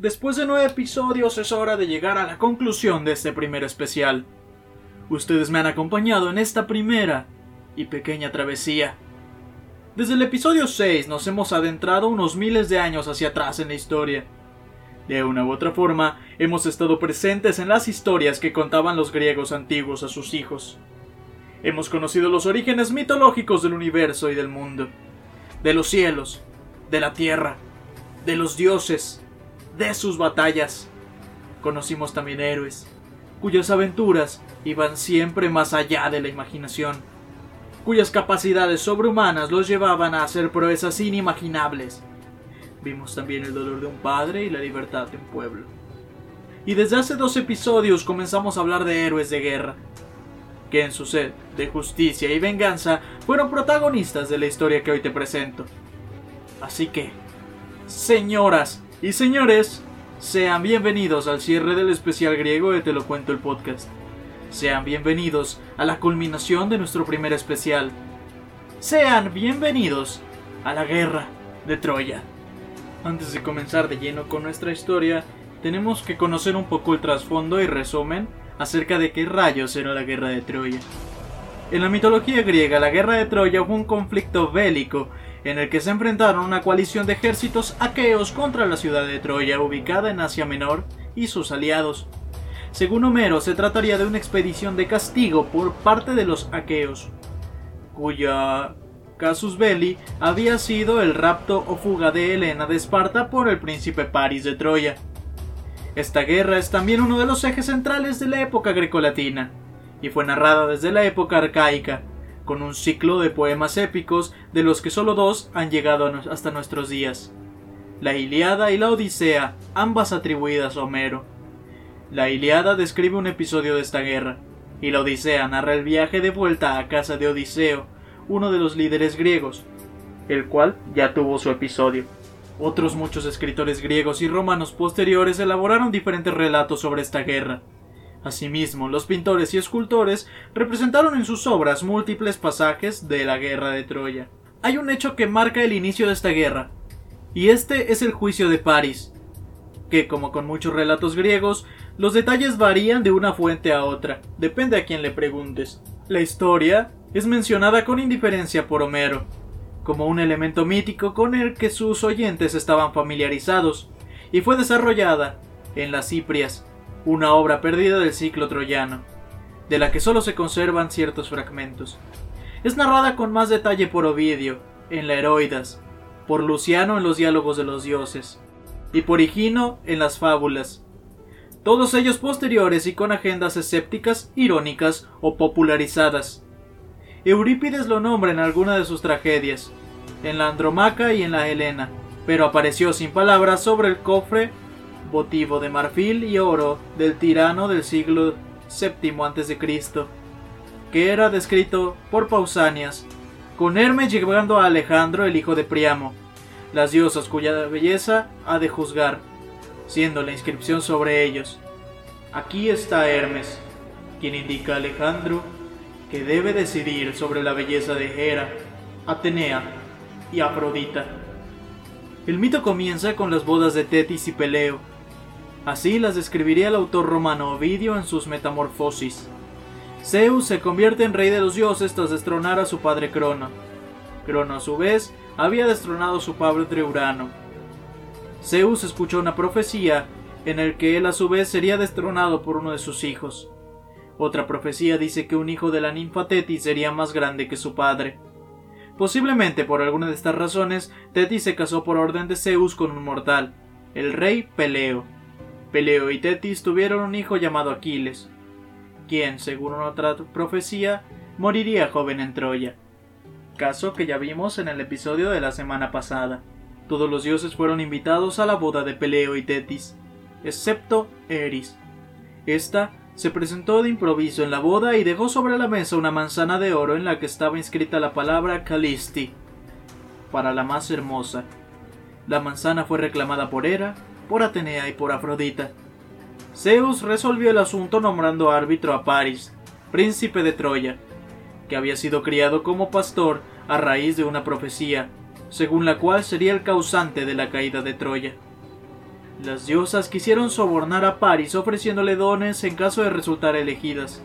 Después de 9 episodios es hora de llegar a la conclusión de este primer especial. Ustedes me han acompañado en esta primera y pequeña travesía. Desde el episodio 6 nos hemos adentrado unos miles de años hacia atrás en la historia. De una u otra forma, hemos estado presentes en las historias que contaban los griegos antiguos a sus hijos. Hemos conocido los orígenes mitológicos del universo y del mundo, de los cielos, de la tierra, de los dioses, de sus batallas. Conocimos también héroes, cuyas aventuras iban siempre más allá de la imaginación, cuyas capacidades sobrehumanas los llevaban a hacer proezas inimaginables. Vimos también el dolor de un padre y la libertad de un pueblo. Y desde hace 2 episodios comenzamos a hablar de héroes de guerra, que en su sed de justicia y venganza fueron protagonistas de la historia que hoy te presento. Así que, señoras y señores, sean bienvenidos al cierre del especial griego de Te lo cuento el podcast. Sean bienvenidos a la culminación de nuestro primer especial. Sean bienvenidos a la guerra de Troya. Antes de comenzar de lleno con nuestra historia, tenemos que conocer un poco el trasfondo y resumen acerca de qué rayos era la guerra de Troya. En la mitología griega, la guerra de Troya fue un conflicto bélico en el que se enfrentaron una coalición de ejércitos aqueos contra la ciudad de Troya, ubicada en Asia Menor, y sus aliados. Según Homero, se trataría de una expedición de castigo por parte de los aqueos, cuya casus belli había sido el rapto o fuga de Helena de Esparta por el príncipe París de Troya. Esta guerra es también uno de los ejes centrales de la época grecolatina, y fue narrada desde la época arcaica, con un ciclo de poemas épicos de los que solo 2 han llegado hasta nuestros días: La Ilíada y La Odisea, ambas atribuidas a Homero. La Ilíada describe un episodio de esta guerra, y La Odisea narra el viaje de vuelta a casa de Odiseo, uno de los líderes griegos, el cual ya tuvo su episodio. Otros muchos escritores griegos y romanos posteriores elaboraron diferentes relatos sobre esta guerra. Asimismo, los pintores y escultores representaron en sus obras múltiples pasajes de la guerra de Troya. Hay un hecho que marca el inicio de esta guerra, y este es el juicio de París, que, como con muchos relatos griegos, los detalles varían de una fuente a otra, depende a quién le preguntes. La historia es mencionada con indiferencia por Homero, como un elemento mítico con el que sus oyentes estaban familiarizados, y fue desarrollada en las Ciprias, una obra perdida del ciclo troyano, de la que solo se conservan ciertos fragmentos. Es narrada con más detalle por Ovidio en la Heroidas, por Luciano en los Diálogos de los Dioses, y por Higino en las Fábulas, todos ellos posteriores y con agendas escépticas, irónicas o popularizadas. Eurípides lo nombra en alguna de sus tragedias, en la Andromaca y en la Helena, pero apareció sin palabras sobre el cofre votivo de marfil y oro del tirano del siglo VII a.C., que era descrito por Pausanias, con Hermes llevando a Alejandro, el hijo de Príamo, las diosas cuya belleza ha de juzgar, siendo la inscripción sobre ellos: aquí está Hermes, quien indica a Alejandro que debe decidir sobre la belleza de Hera, Atenea y Afrodita. El mito comienza con las bodas de Tetis y Peleo. Así las describiría el autor romano Ovidio en sus Metamorfosis. Zeus se convierte en rey de los dioses tras destronar a su padre Crono. Crono, a su vez, había destronado a su padre Urano. Zeus escuchó una profecía en la que él, a su vez, sería destronado por uno de sus hijos. Otra profecía dice que un hijo de la ninfa Tetis sería más grande que su padre. Posiblemente por alguna de estas razones, Tetis se casó por orden de Zeus con un mortal, el rey Peleo. Peleo y Tetis tuvieron un hijo llamado Aquiles, quien, según otra profecía, moriría joven en Troya, caso que ya vimos en el episodio de la semana pasada. Todos los dioses fueron invitados a la boda de Peleo y Tetis, excepto Eris. Esta se presentó de improviso en la boda y dejó sobre la mesa una manzana de oro en la que estaba inscrita la palabra Calisti, para la más hermosa. La manzana fue reclamada por Hera, por Atenea y por Afrodita. Zeus resolvió el asunto nombrando árbitro a París, príncipe de Troya, que había sido criado como pastor a raíz de una profecía, según la cual sería el causante de la caída de Troya. Las diosas quisieron sobornar a París ofreciéndole dones en caso de resultar elegidas.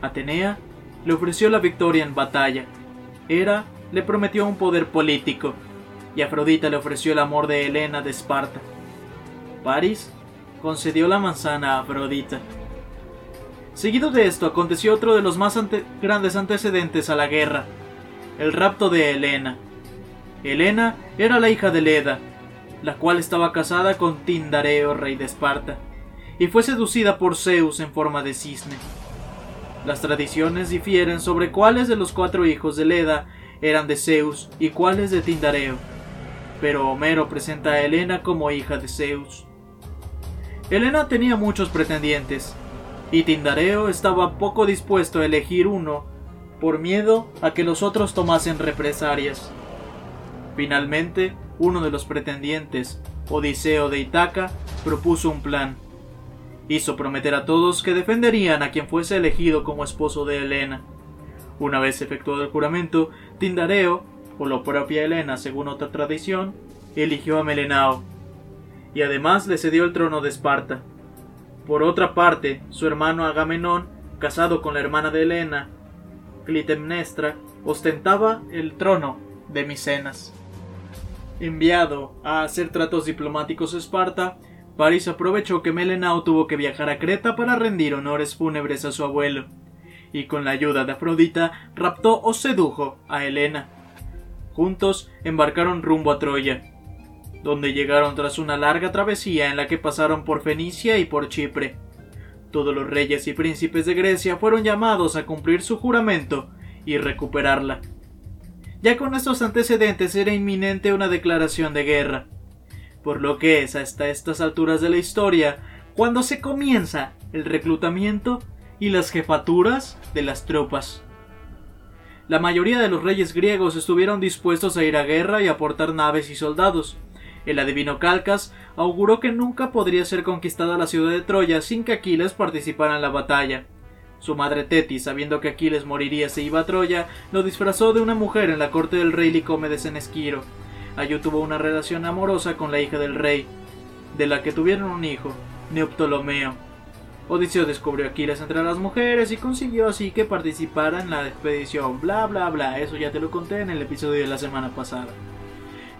Atenea le ofreció la victoria en batalla, Hera le prometió un poder político y Afrodita le ofreció el amor de Helena de Esparta. París concedió la manzana a Afrodita. Seguido de esto aconteció otro de los más grandes antecedentes a la guerra, el rapto de Helena. Helena era la hija de Leda, la cual estaba casada con Tindareo, rey de Esparta, y fue seducida por Zeus en forma de cisne. Las tradiciones difieren sobre cuáles de los 4 hijos de Leda eran de Zeus y cuáles de Tindareo, pero Homero presenta a Helena como hija de Zeus. Helena tenía muchos pretendientes, y Tindareo estaba poco dispuesto a elegir uno por miedo a que los otros tomasen represalias. Finalmente, uno de los pretendientes, Odiseo de Ítaca, propuso un plan. Hizo prometer a todos que defenderían a quien fuese elegido como esposo de Helena. Una vez efectuado el juramento, Tindareo, o la propia Helena según otra tradición, eligió a Melenao, y además le cedió el trono de Esparta. Por otra parte, su hermano Agamenón, casado con la hermana de Helena, Clitemnestra, ostentaba el trono de Micenas. Enviado a hacer tratos diplomáticos a Esparta, París aprovechó que Melenao tuvo que viajar a Creta para rendir honores fúnebres a su abuelo, y con la ayuda de Afrodita raptó o sedujo a Helena. Juntos embarcaron rumbo a Troya, donde llegaron tras una larga travesía en la que pasaron por Fenicia y por Chipre. Todos los reyes y príncipes de Grecia fueron llamados a cumplir su juramento y recuperarla. Ya con estos antecedentes era inminente una declaración de guerra, por lo que es hasta estas alturas de la historia cuando se comienza el reclutamiento y las jefaturas de las tropas. La mayoría de los reyes griegos estuvieron dispuestos a ir a guerra y aportar naves y soldados. El adivino Calcas auguró que nunca podría ser conquistada la ciudad de Troya sin que Aquiles participara en la batalla. Su madre Tetis, sabiendo que Aquiles moriría si iba a Troya, lo disfrazó de una mujer en la corte del rey Licómedes en Esquiro. Allí tuvo una relación amorosa con la hija del rey, de la que tuvieron un hijo, Neoptólemo. Odiseo descubrió a Aquiles entre las mujeres y consiguió así que participara en la expedición, bla bla bla, eso ya te lo conté en el episodio de la semana pasada.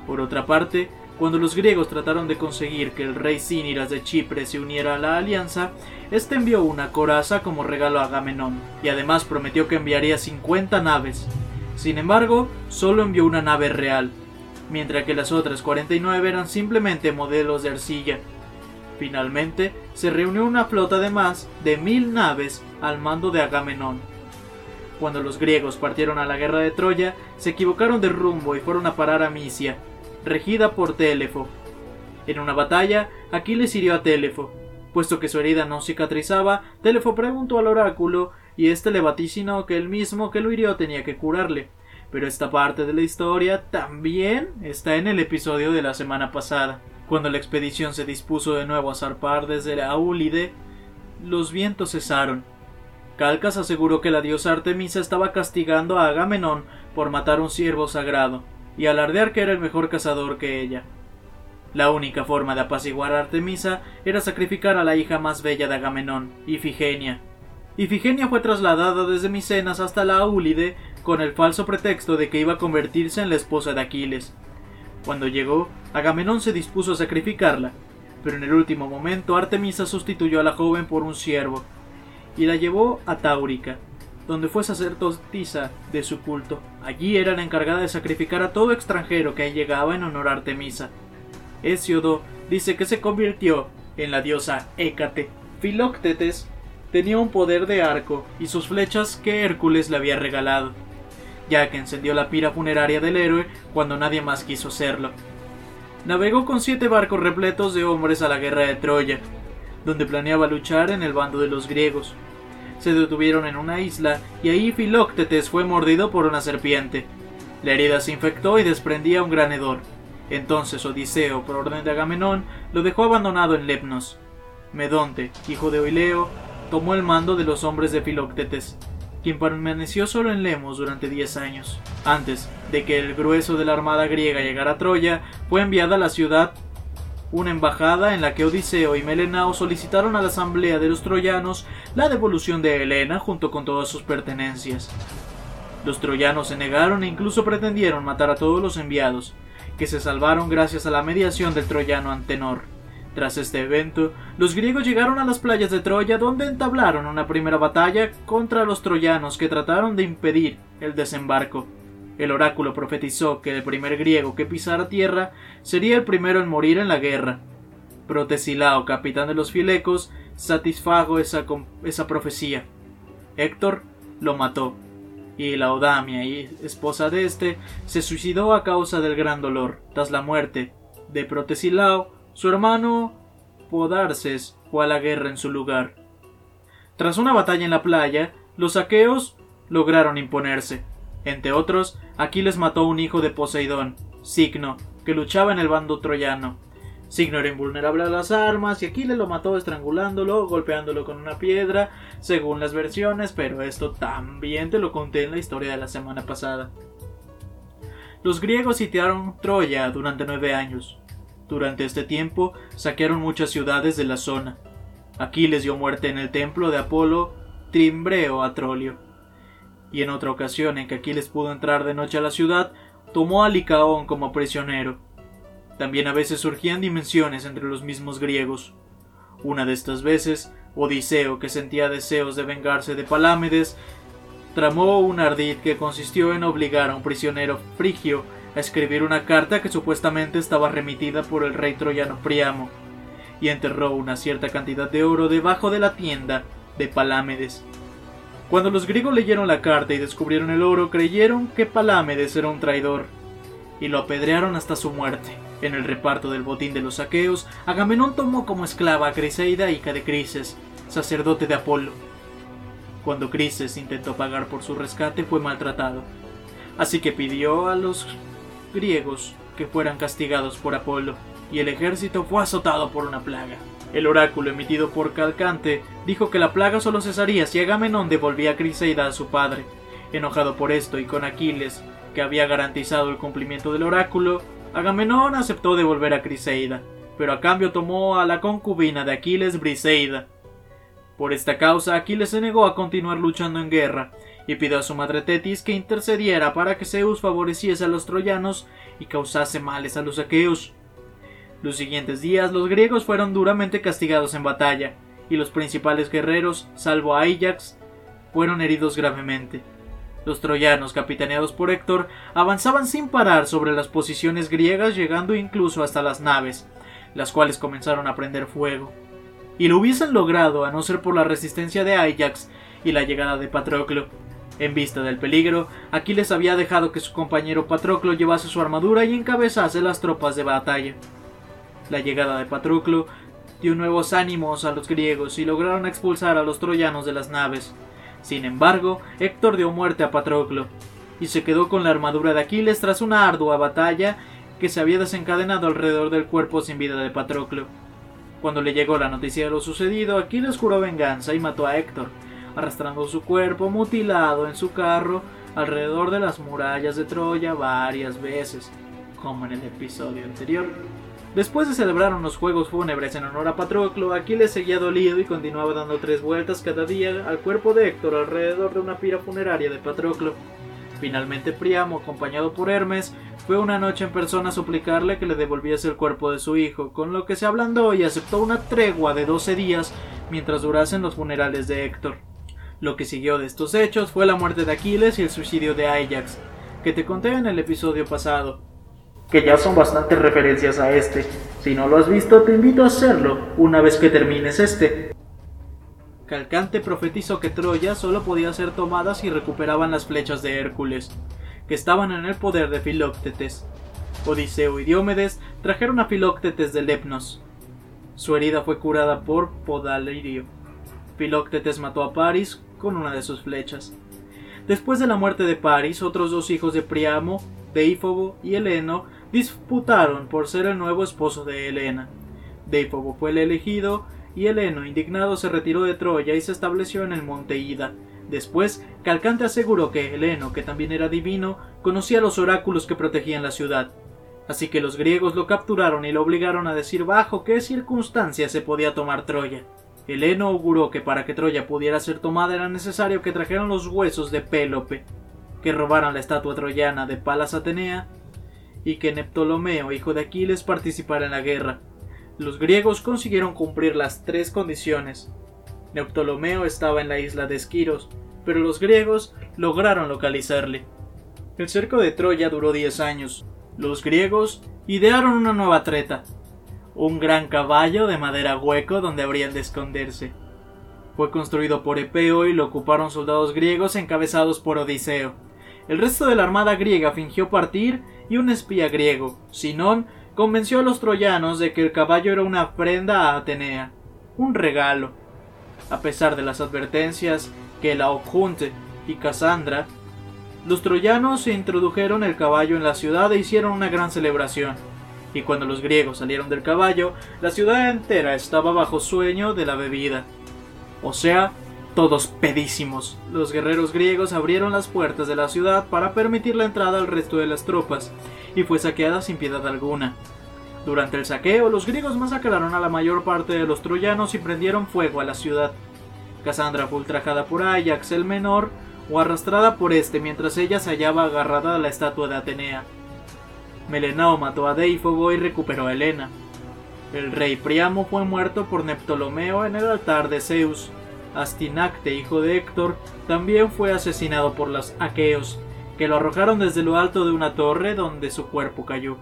Por otra parte, cuando los griegos trataron de conseguir que el rey Cíniras de Chipre se uniera a la alianza, este envió una coraza como regalo a Agamenón, y además prometió que enviaría 50 naves. Sin embargo, solo envió una nave real, mientras que las otras 49 eran simplemente modelos de arcilla. Finalmente, se reunió una flota de más de 1000 naves al mando de Agamenón. Cuando los griegos partieron a la guerra de Troya, se equivocaron de rumbo y fueron a parar a Misia, regida por Telefo. En una batalla, Aquiles hirió a Telefo. Puesto que su herida no cicatrizaba, Telefo preguntó al oráculo y este le vaticinó que el mismo que lo hirió tenía que curarle. Pero esta parte de la historia también está en el episodio de la semana pasada. Cuando la expedición se dispuso de nuevo a zarpar desde la Aúlide, los vientos cesaron. Calcas aseguró que la diosa Artemisa estaba castigando a Agamenón por matar a un siervo sagrado y alardear que era el mejor cazador que ella. La única forma de apaciguar a Artemisa era sacrificar a la hija más bella de Agamenón, Ifigenia. Ifigenia fue trasladada desde Micenas hasta la Aúlide con el falso pretexto de que iba a convertirse en la esposa de Aquiles. Cuando llegó, Agamenón se dispuso a sacrificarla, pero en el último momento Artemisa sustituyó a la joven por un ciervo y la llevó a Táurica, donde fue sacerdotisa de su culto. Allí era la encargada de sacrificar a todo extranjero que llegaba en honor a Artemisa. Hesíodo dice que se convirtió en la diosa Hécate. Filoctetes tenía un poder de arco y sus flechas que Hércules le había regalado, ya que encendió la pira funeraria del héroe cuando nadie más quiso hacerlo. Navegó con 7 barcos repletos de hombres a la guerra de Troya, donde planeaba luchar en el bando de los griegos. Se detuvieron en una isla y ahí Filoctetes fue mordido por una serpiente. La herida se infectó y desprendía un gran hedor. Entonces Odiseo, por orden de Agamenón, lo dejó abandonado en Lemnos. Medonte, hijo de Oileo, tomó el mando de los hombres de Filoctetes, quien permaneció solo en Lemos durante 10 años. Antes de que el grueso de la armada griega llegara a Troya, fue enviada a la ciudad una embajada en la que Odiseo y Melenao solicitaron a la asamblea de los troyanos la devolución de Helena junto con todas sus pertenencias. Los troyanos se negaron e incluso pretendieron matar a todos los enviados, que se salvaron gracias a la mediación del troyano Antenor. Tras este evento, los griegos llegaron a las playas de Troya, donde entablaron una primera batalla contra los troyanos que trataron de impedir el desembarco. El oráculo profetizó que el primer griego que pisara tierra sería el primero en morir en la guerra. Protesilao, capitán de los filecos, satisfajo esa profecía. Héctor lo mató, y Laodamia, esposa de este, se suicidó a causa del gran dolor. Tras la muerte de Protesilao, su hermano Podarces fue a la guerra en su lugar. Tras una batalla en la playa, los aqueos lograron imponerse. Entre otros, Aquiles mató a un hijo de Poseidón, Cicno, que luchaba en el bando troyano. Cicno era invulnerable a las armas y Aquiles lo mató estrangulándolo, golpeándolo con una piedra, según las versiones, pero esto también te lo conté en la historia de la semana pasada. Los griegos sitiaron Troya durante 9 años. Durante este tiempo, saquearon muchas ciudades de la zona. Aquiles dio muerte en el templo de Apolo Timbreo a Trolio. Y en otra ocasión en que Aquiles pudo entrar de noche a la ciudad, tomó a Licaón como prisionero. También a veces surgían dimensiones entre los mismos griegos. Una de estas veces, Odiseo, que sentía deseos de vengarse de Palámedes, tramó un ardid que consistió en obligar a un prisionero frigio a escribir una carta que supuestamente estaba remitida por el rey troyano Príamo, y enterró una cierta cantidad de oro debajo de la tienda de Palámedes. Cuando los griegos leyeron la carta y descubrieron el oro, creyeron que Palámedes era un traidor y lo apedrearon hasta su muerte. En el reparto del botín de los aqueos, Agamenón tomó como esclava a Criseida, hija de Crises, sacerdote de Apolo. Cuando Crises intentó pagar por su rescate, fue maltratado, así que pidió a los griegos que fueran castigados por Apolo, y el ejército fue azotado por una plaga. El oráculo emitido por Calcante dijo que la plaga solo cesaría si Agamenón devolvía a Criseida a su padre. Enojado por esto y con Aquiles, que había garantizado el cumplimiento del oráculo, Agamenón aceptó devolver a Criseida, pero a cambio tomó a la concubina de Aquiles, Briseida. Por esta causa, Aquiles se negó a continuar luchando en guerra y pidió a su madre Tetis que intercediera para que Zeus favoreciese a los troyanos y causase males a los aqueos. Los siguientes días, los griegos fueron duramente castigados en batalla, y los principales guerreros, salvo a Ajax, fueron heridos gravemente. Los troyanos, capitaneados por Héctor, avanzaban sin parar sobre las posiciones griegas, llegando incluso hasta las naves, las cuales comenzaron a prender fuego. Y lo hubiesen logrado a no ser por la resistencia de Ajax y la llegada de Patroclo. En vista del peligro, Aquiles había dejado que su compañero Patroclo llevase su armadura y encabezase las tropas de batalla. La llegada de Patroclo dio nuevos ánimos a los griegos y lograron expulsar a los troyanos de las naves. Sin embargo, Héctor dio muerte a Patroclo y se quedó con la armadura de Aquiles tras una ardua batalla que se había desencadenado alrededor del cuerpo sin vida de Patroclo. Cuando le llegó la noticia de lo sucedido, Aquiles juró venganza y mató a Héctor, arrastrando su cuerpo mutilado en su carro alrededor de las murallas de Troya varias veces, como en el episodio anterior. Después de celebrar unos juegos fúnebres en honor a Patroclo, Aquiles seguía dolido y continuaba dando 3 vueltas cada día al cuerpo de Héctor alrededor de una pira funeraria de Patroclo. Finalmente Príamo, acompañado por Hermes, fue una noche en persona a suplicarle que le devolviese el cuerpo de su hijo, con lo que se ablandó y aceptó una tregua de 12 días mientras durasen los funerales de Héctor. Lo que siguió de estos hechos fue la muerte de Aquiles y el suicidio de Ajax, que te conté en el episodio pasado, que ya son bastantes referencias a este. Si no lo has visto, te invito a hacerlo una vez que termines este. Calcante profetizó que Troya solo podía ser tomada si recuperaban las flechas de Hércules, que estaban en el poder de Filoctetes. Odiseo y Diómedes trajeron a Filoctetes de Lepnos. Su herida fue curada por Podalirio. Filoctetes mató a París con una de sus flechas. Después de la muerte de París, otros 2 hijos de Príamo, Deífobo y Heleno, disputaron por ser el nuevo esposo de Helena. Deífobo fue el elegido y Heleno, indignado, se retiró de Troya y se estableció en el monte Ida. Después, Calcante aseguró que Heleno, que también era divino, conocía los oráculos que protegían la ciudad. Así que los griegos lo capturaron y lo obligaron a decir bajo qué circunstancias se podía tomar Troya. Heleno auguró que para que Troya pudiera ser tomada era necesario que trajeran los huesos de Pélope, que robaran la estatua troyana de Palas Atenea y que Neoptólemo, hijo de Aquiles, participara en la guerra. Los griegos consiguieron cumplir las tres condiciones. Neoptólemo estaba en la isla de Esquiros, pero los griegos lograron localizarle. El cerco de Troya duró 10 años. Los griegos idearon una nueva treta, un gran caballo de madera hueco donde habrían de esconderse. Fue construido por Epeo y lo ocuparon soldados griegos encabezados por Odiseo. El resto de la armada griega fingió partir y un espía griego, Sinón, convenció a los troyanos de que el caballo era una ofrenda a Atenea, un regalo. A pesar de las advertencias que Laocoonte y Casandra, los troyanos introdujeron el caballo en la ciudad e hicieron una gran celebración. Y cuando los griegos salieron del caballo, la ciudad entera estaba bajo sueño de la bebida. O sea, todos pedísimos. Los guerreros griegos abrieron las puertas de la ciudad para permitir la entrada al resto de las tropas, y fue saqueada sin piedad alguna. Durante el saqueo, los griegos masacraron a la mayor parte de los troyanos y prendieron fuego a la ciudad. Casandra fue ultrajada por Ajax el Menor, o arrastrada por este mientras ella se hallaba agarrada a la estatua de Atenea. Melenao mató a Deífobo y recuperó a Helena. El rey Príamo fue muerto por Neoptólemo en el altar de Zeus. Astinacte, hijo de Héctor, también fue asesinado por los aqueos, que lo arrojaron desde lo alto de una torre donde su cuerpo cayó.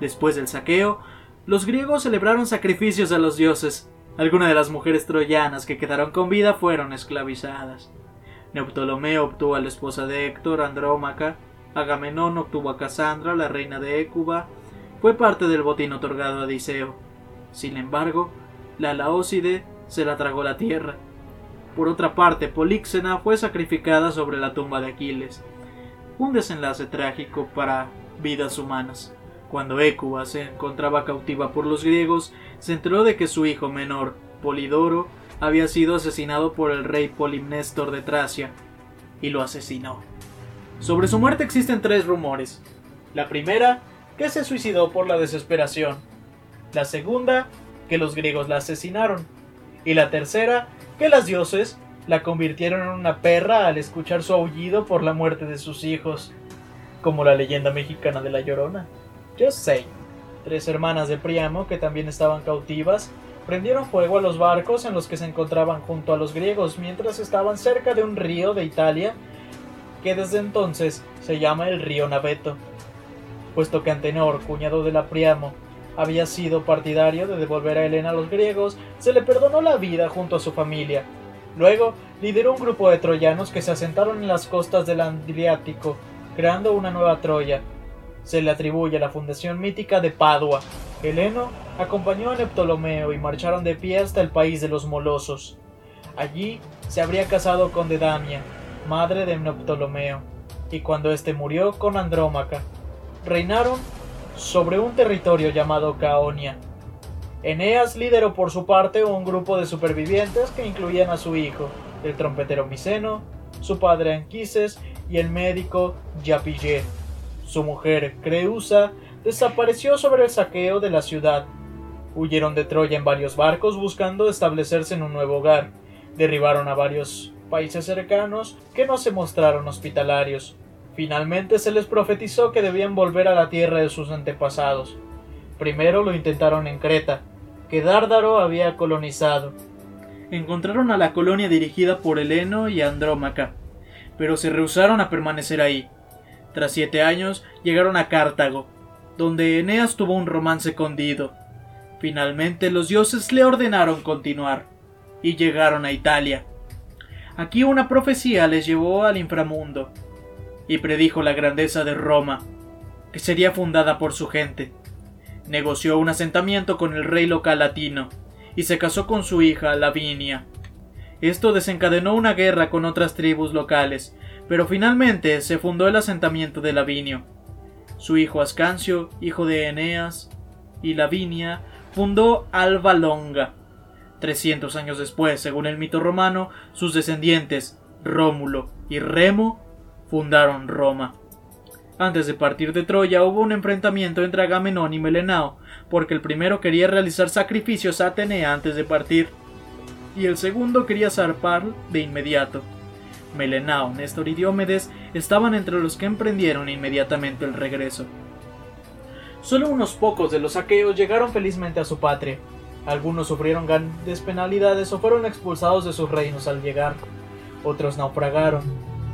Después del saqueo, los griegos celebraron sacrificios a los dioses. Algunas de las mujeres troyanas que quedaron con vida fueron esclavizadas. Neoptólemo obtuvo a la esposa de Héctor, Andrómaca. Agamenón obtuvo a Casandra, la reina de Écuba. Fue parte del botín otorgado a Odiseo. Sin embargo, la Laócide se la tragó la tierra. Por otra parte, Políxena fue sacrificada sobre la tumba de Aquiles. Un desenlace trágico para vidas humanas. Cuando Écuba se encontraba cautiva por los griegos, se enteró de que su hijo menor, Polidoro, había sido asesinado por el rey Polimnestor de Tracia, y lo asesinó. Sobre su muerte existen tres rumores. La primera, que se suicidó por la desesperación. La segunda, que los griegos la asesinaron. Y la tercera, que las dioses la convirtieron en una perra al escuchar su aullido por la muerte de sus hijos. Como la leyenda mexicana de La Llorona. Yo sé. Tres hermanas de Príamo, que también estaban cautivas, prendieron fuego a los barcos en los que se encontraban junto a los griegos mientras estaban cerca de un río de Italia que desde entonces se llama el río Naveto. Puesto que Antenor, cuñado de la Príamo, había sido partidario de devolver a Helena a los griegos, se le perdonó la vida junto a su familia. Luego lideró un grupo de troyanos que se asentaron en las costas del Adriático, creando una nueva Troya. Se le atribuye la fundación mítica de Padua. Heleno acompañó a Neoptólemo y marcharon de pie hasta el país de los molosos. Allí se habría casado con Dedamia, madre de Neoptólemo, y cuando éste murió con Andrómaca. Reinaron sobre un territorio llamado Caonia. Eneas lideró por su parte un grupo de supervivientes que incluían a su hijo, el trompetero Miceno, su padre Anquises y el médico Iapilé. Su mujer Creusa desapareció sobre el saqueo de la ciudad. Huyeron de Troya en varios barcos buscando establecerse en un nuevo hogar. Derribaron a varios países cercanos que no se mostraron hospitalarios. Finalmente se les profetizó que debían volver a la tierra de sus antepasados. Primero lo intentaron en Creta, que Dárdaro había colonizado. Encontraron a la colonia dirigida por Heleno y Andrómaca, pero se rehusaron a permanecer ahí. Tras 7 años llegaron a Cartago, donde Eneas tuvo un romance con Dido. Finalmente los dioses le ordenaron continuar, y llegaron a Italia. Aquí una profecía les llevó al inframundo, y predijo la grandeza de Roma, que sería fundada por su gente. Negoció un asentamiento con el rey local latino, y se casó con su hija Lavinia. Esto desencadenó una guerra con otras tribus locales, pero finalmente se fundó el asentamiento de Lavinio. Su hijo Ascancio, hijo de Eneas y Lavinia, fundó Alba Longa. 300 años después, según el mito romano, sus descendientes, Rómulo y Remo, fundaron Roma. Antes de partir de Troya hubo un enfrentamiento entre Agamenón y Melenao, porque el primero quería realizar sacrificios a Atenea antes de partir, y el segundo quería zarpar de inmediato. Melenao, Néstor y Diómedes estaban entre los que emprendieron inmediatamente el regreso. Solo unos pocos de los aqueos llegaron felizmente a su patria. Algunos sufrieron grandes penalidades o fueron expulsados de sus reinos al llegar. Otros naufragaron,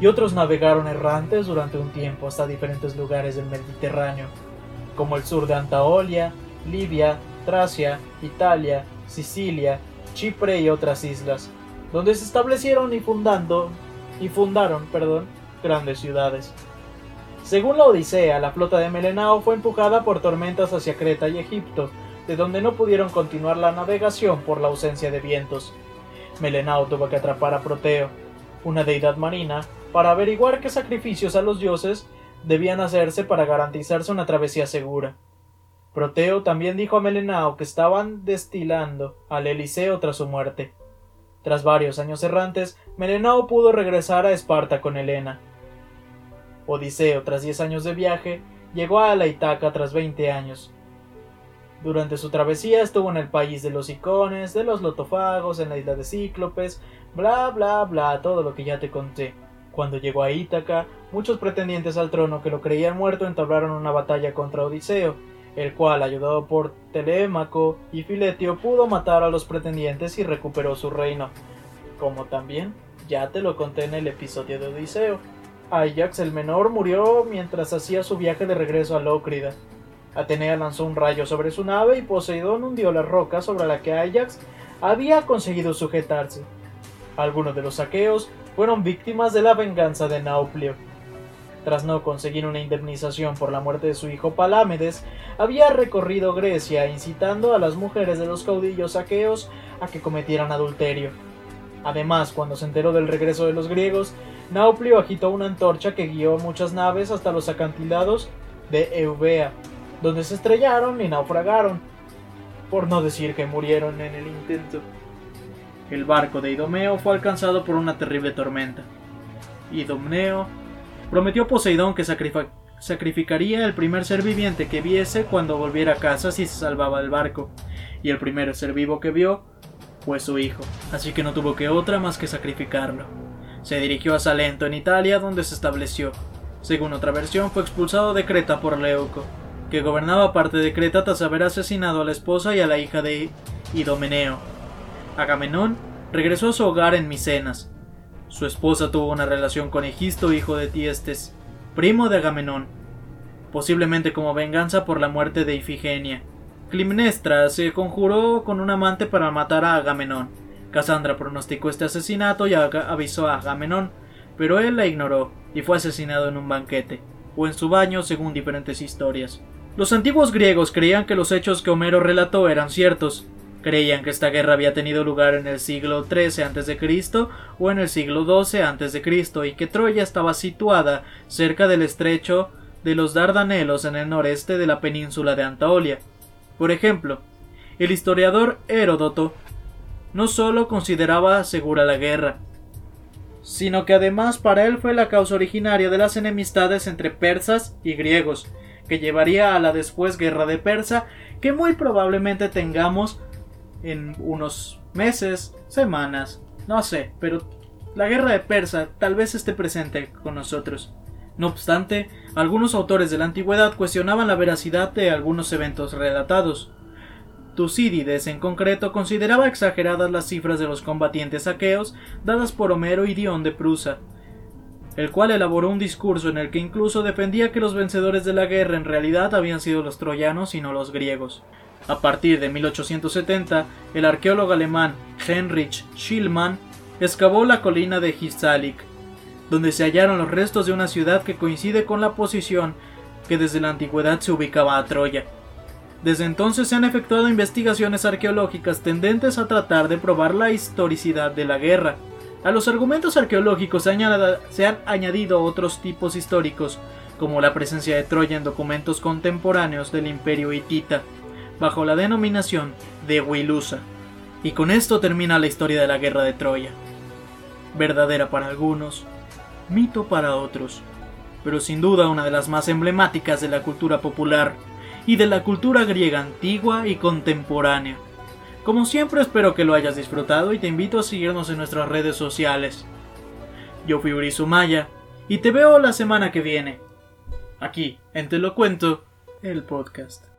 y otros navegaron errantes durante un tiempo hasta diferentes lugares del Mediterráneo, como el sur de Antaolia, Libia, Tracia, Italia, Sicilia, Chipre y otras islas, donde se establecieron y fundaron grandes ciudades. Según la Odisea, la flota de Melenao fue empujada por tormentas hacia Creta y Egipto, de donde no pudieron continuar la navegación por la ausencia de vientos. Melenao tuvo que atrapar a Proteo, una deidad marina, para averiguar qué sacrificios a los dioses debían hacerse para garantizarse una travesía segura. Proteo también dijo a Melenao que estaban destilando al Eliseo tras su muerte. Tras varios años errantes, Melenao pudo regresar a Esparta con Helena. Odiseo, tras 10 años de viaje, llegó a la Itaca tras 20 años. Durante su travesía estuvo en el país de los icones, de los lotofagos, en la isla de Cíclopes, bla bla bla, todo lo que ya te conté. Cuando llegó a Ítaca, muchos pretendientes al trono que lo creían muerto entablaron una batalla contra Odiseo, el cual, ayudado por Telémaco y Filetio, pudo matar a los pretendientes y recuperó su reino. Como también ya te lo conté en el episodio de Odiseo, Ajax el menor murió mientras hacía su viaje de regreso a Lócrida. Atenea lanzó un rayo sobre su nave y Poseidón hundió la roca sobre la que Ajax había conseguido sujetarse. Algunos de los aqueos fueron víctimas de la venganza de Nauplio. Tras no conseguir una indemnización por la muerte de su hijo Palámedes, había recorrido Grecia incitando a las mujeres de los caudillos aqueos a que cometieran adulterio. Además, cuando se enteró del regreso de los griegos, Nauplio agitó una antorcha que guió muchas naves hasta los acantilados de Eubea, donde se estrellaron y naufragaron, por no decir que murieron en el intento. El barco de Idomeo fue alcanzado por una terrible tormenta. Idomeo prometió a Poseidón que sacrificaría el primer ser viviente que viese cuando volviera a casa si se salvaba del barco, y el primer ser vivo que vio fue su hijo, así que no tuvo que otra más que sacrificarlo. Se dirigió a Salento en Italia, donde se estableció. Según otra versión, fue expulsado de Creta por Leuco, que gobernaba parte de Creta tras haber asesinado a la esposa y a la hija de Idomeneo. Agamenón regresó a su hogar en Micenas. Su esposa tuvo una relación con Egisto, hijo de Tiestes, primo de Agamenón, posiblemente como venganza por la muerte de Ifigenia. Clitemnestra se conjuró con un amante para matar a Agamenón. Casandra pronosticó este asesinato y avisó a Agamenón, pero él la ignoró y fue asesinado en un banquete, o en su baño, según diferentes historias. Los antiguos griegos creían que los hechos que Homero relató eran ciertos. Creían que esta guerra había tenido lugar en el siglo XIII a.C. o en el siglo XII a.C. y que Troya estaba situada cerca del estrecho de los Dardanelos en el noreste de la península de Antaolia. Por ejemplo, el historiador Heródoto no solo consideraba segura la guerra, sino que además para él fue la causa originaria de las enemistades entre persas y griegos, que llevaría a la después guerra de Persia, que muy probablemente tengamos en unos meses, semanas, no sé, pero la guerra de Persia tal vez esté presente con nosotros. No obstante, algunos autores de la antigüedad cuestionaban la veracidad de algunos eventos relatados. Tucídides en concreto consideraba exageradas las cifras de los combatientes aqueos dadas por Homero y Dion de Prusa, el cual elaboró un discurso en el que incluso defendía que los vencedores de la guerra en realidad habían sido los troyanos y no los griegos. A partir de 1870, el arqueólogo alemán Heinrich Schliemann excavó la colina de Hisarlik, donde se hallaron los restos de una ciudad que coincide con la posición que desde la antigüedad se ubicaba a Troya. Desde entonces se han efectuado investigaciones arqueológicas tendentes a tratar de probar la historicidad de la guerra. A los argumentos arqueológicos se han añadido otros tipos históricos, como la presencia de Troya en documentos contemporáneos del Imperio hitita, bajo la denominación de Wilusa. Y con esto termina la historia de la guerra de Troya. Verdadera para algunos, mito para otros, pero sin duda una de las más emblemáticas de la cultura popular y de la cultura griega antigua y contemporánea. Como siempre, espero que lo hayas disfrutado y te invito a seguirnos en nuestras redes sociales. Yo fui Urizu Maya y te veo la semana que viene, aquí en Te lo cuento, el podcast.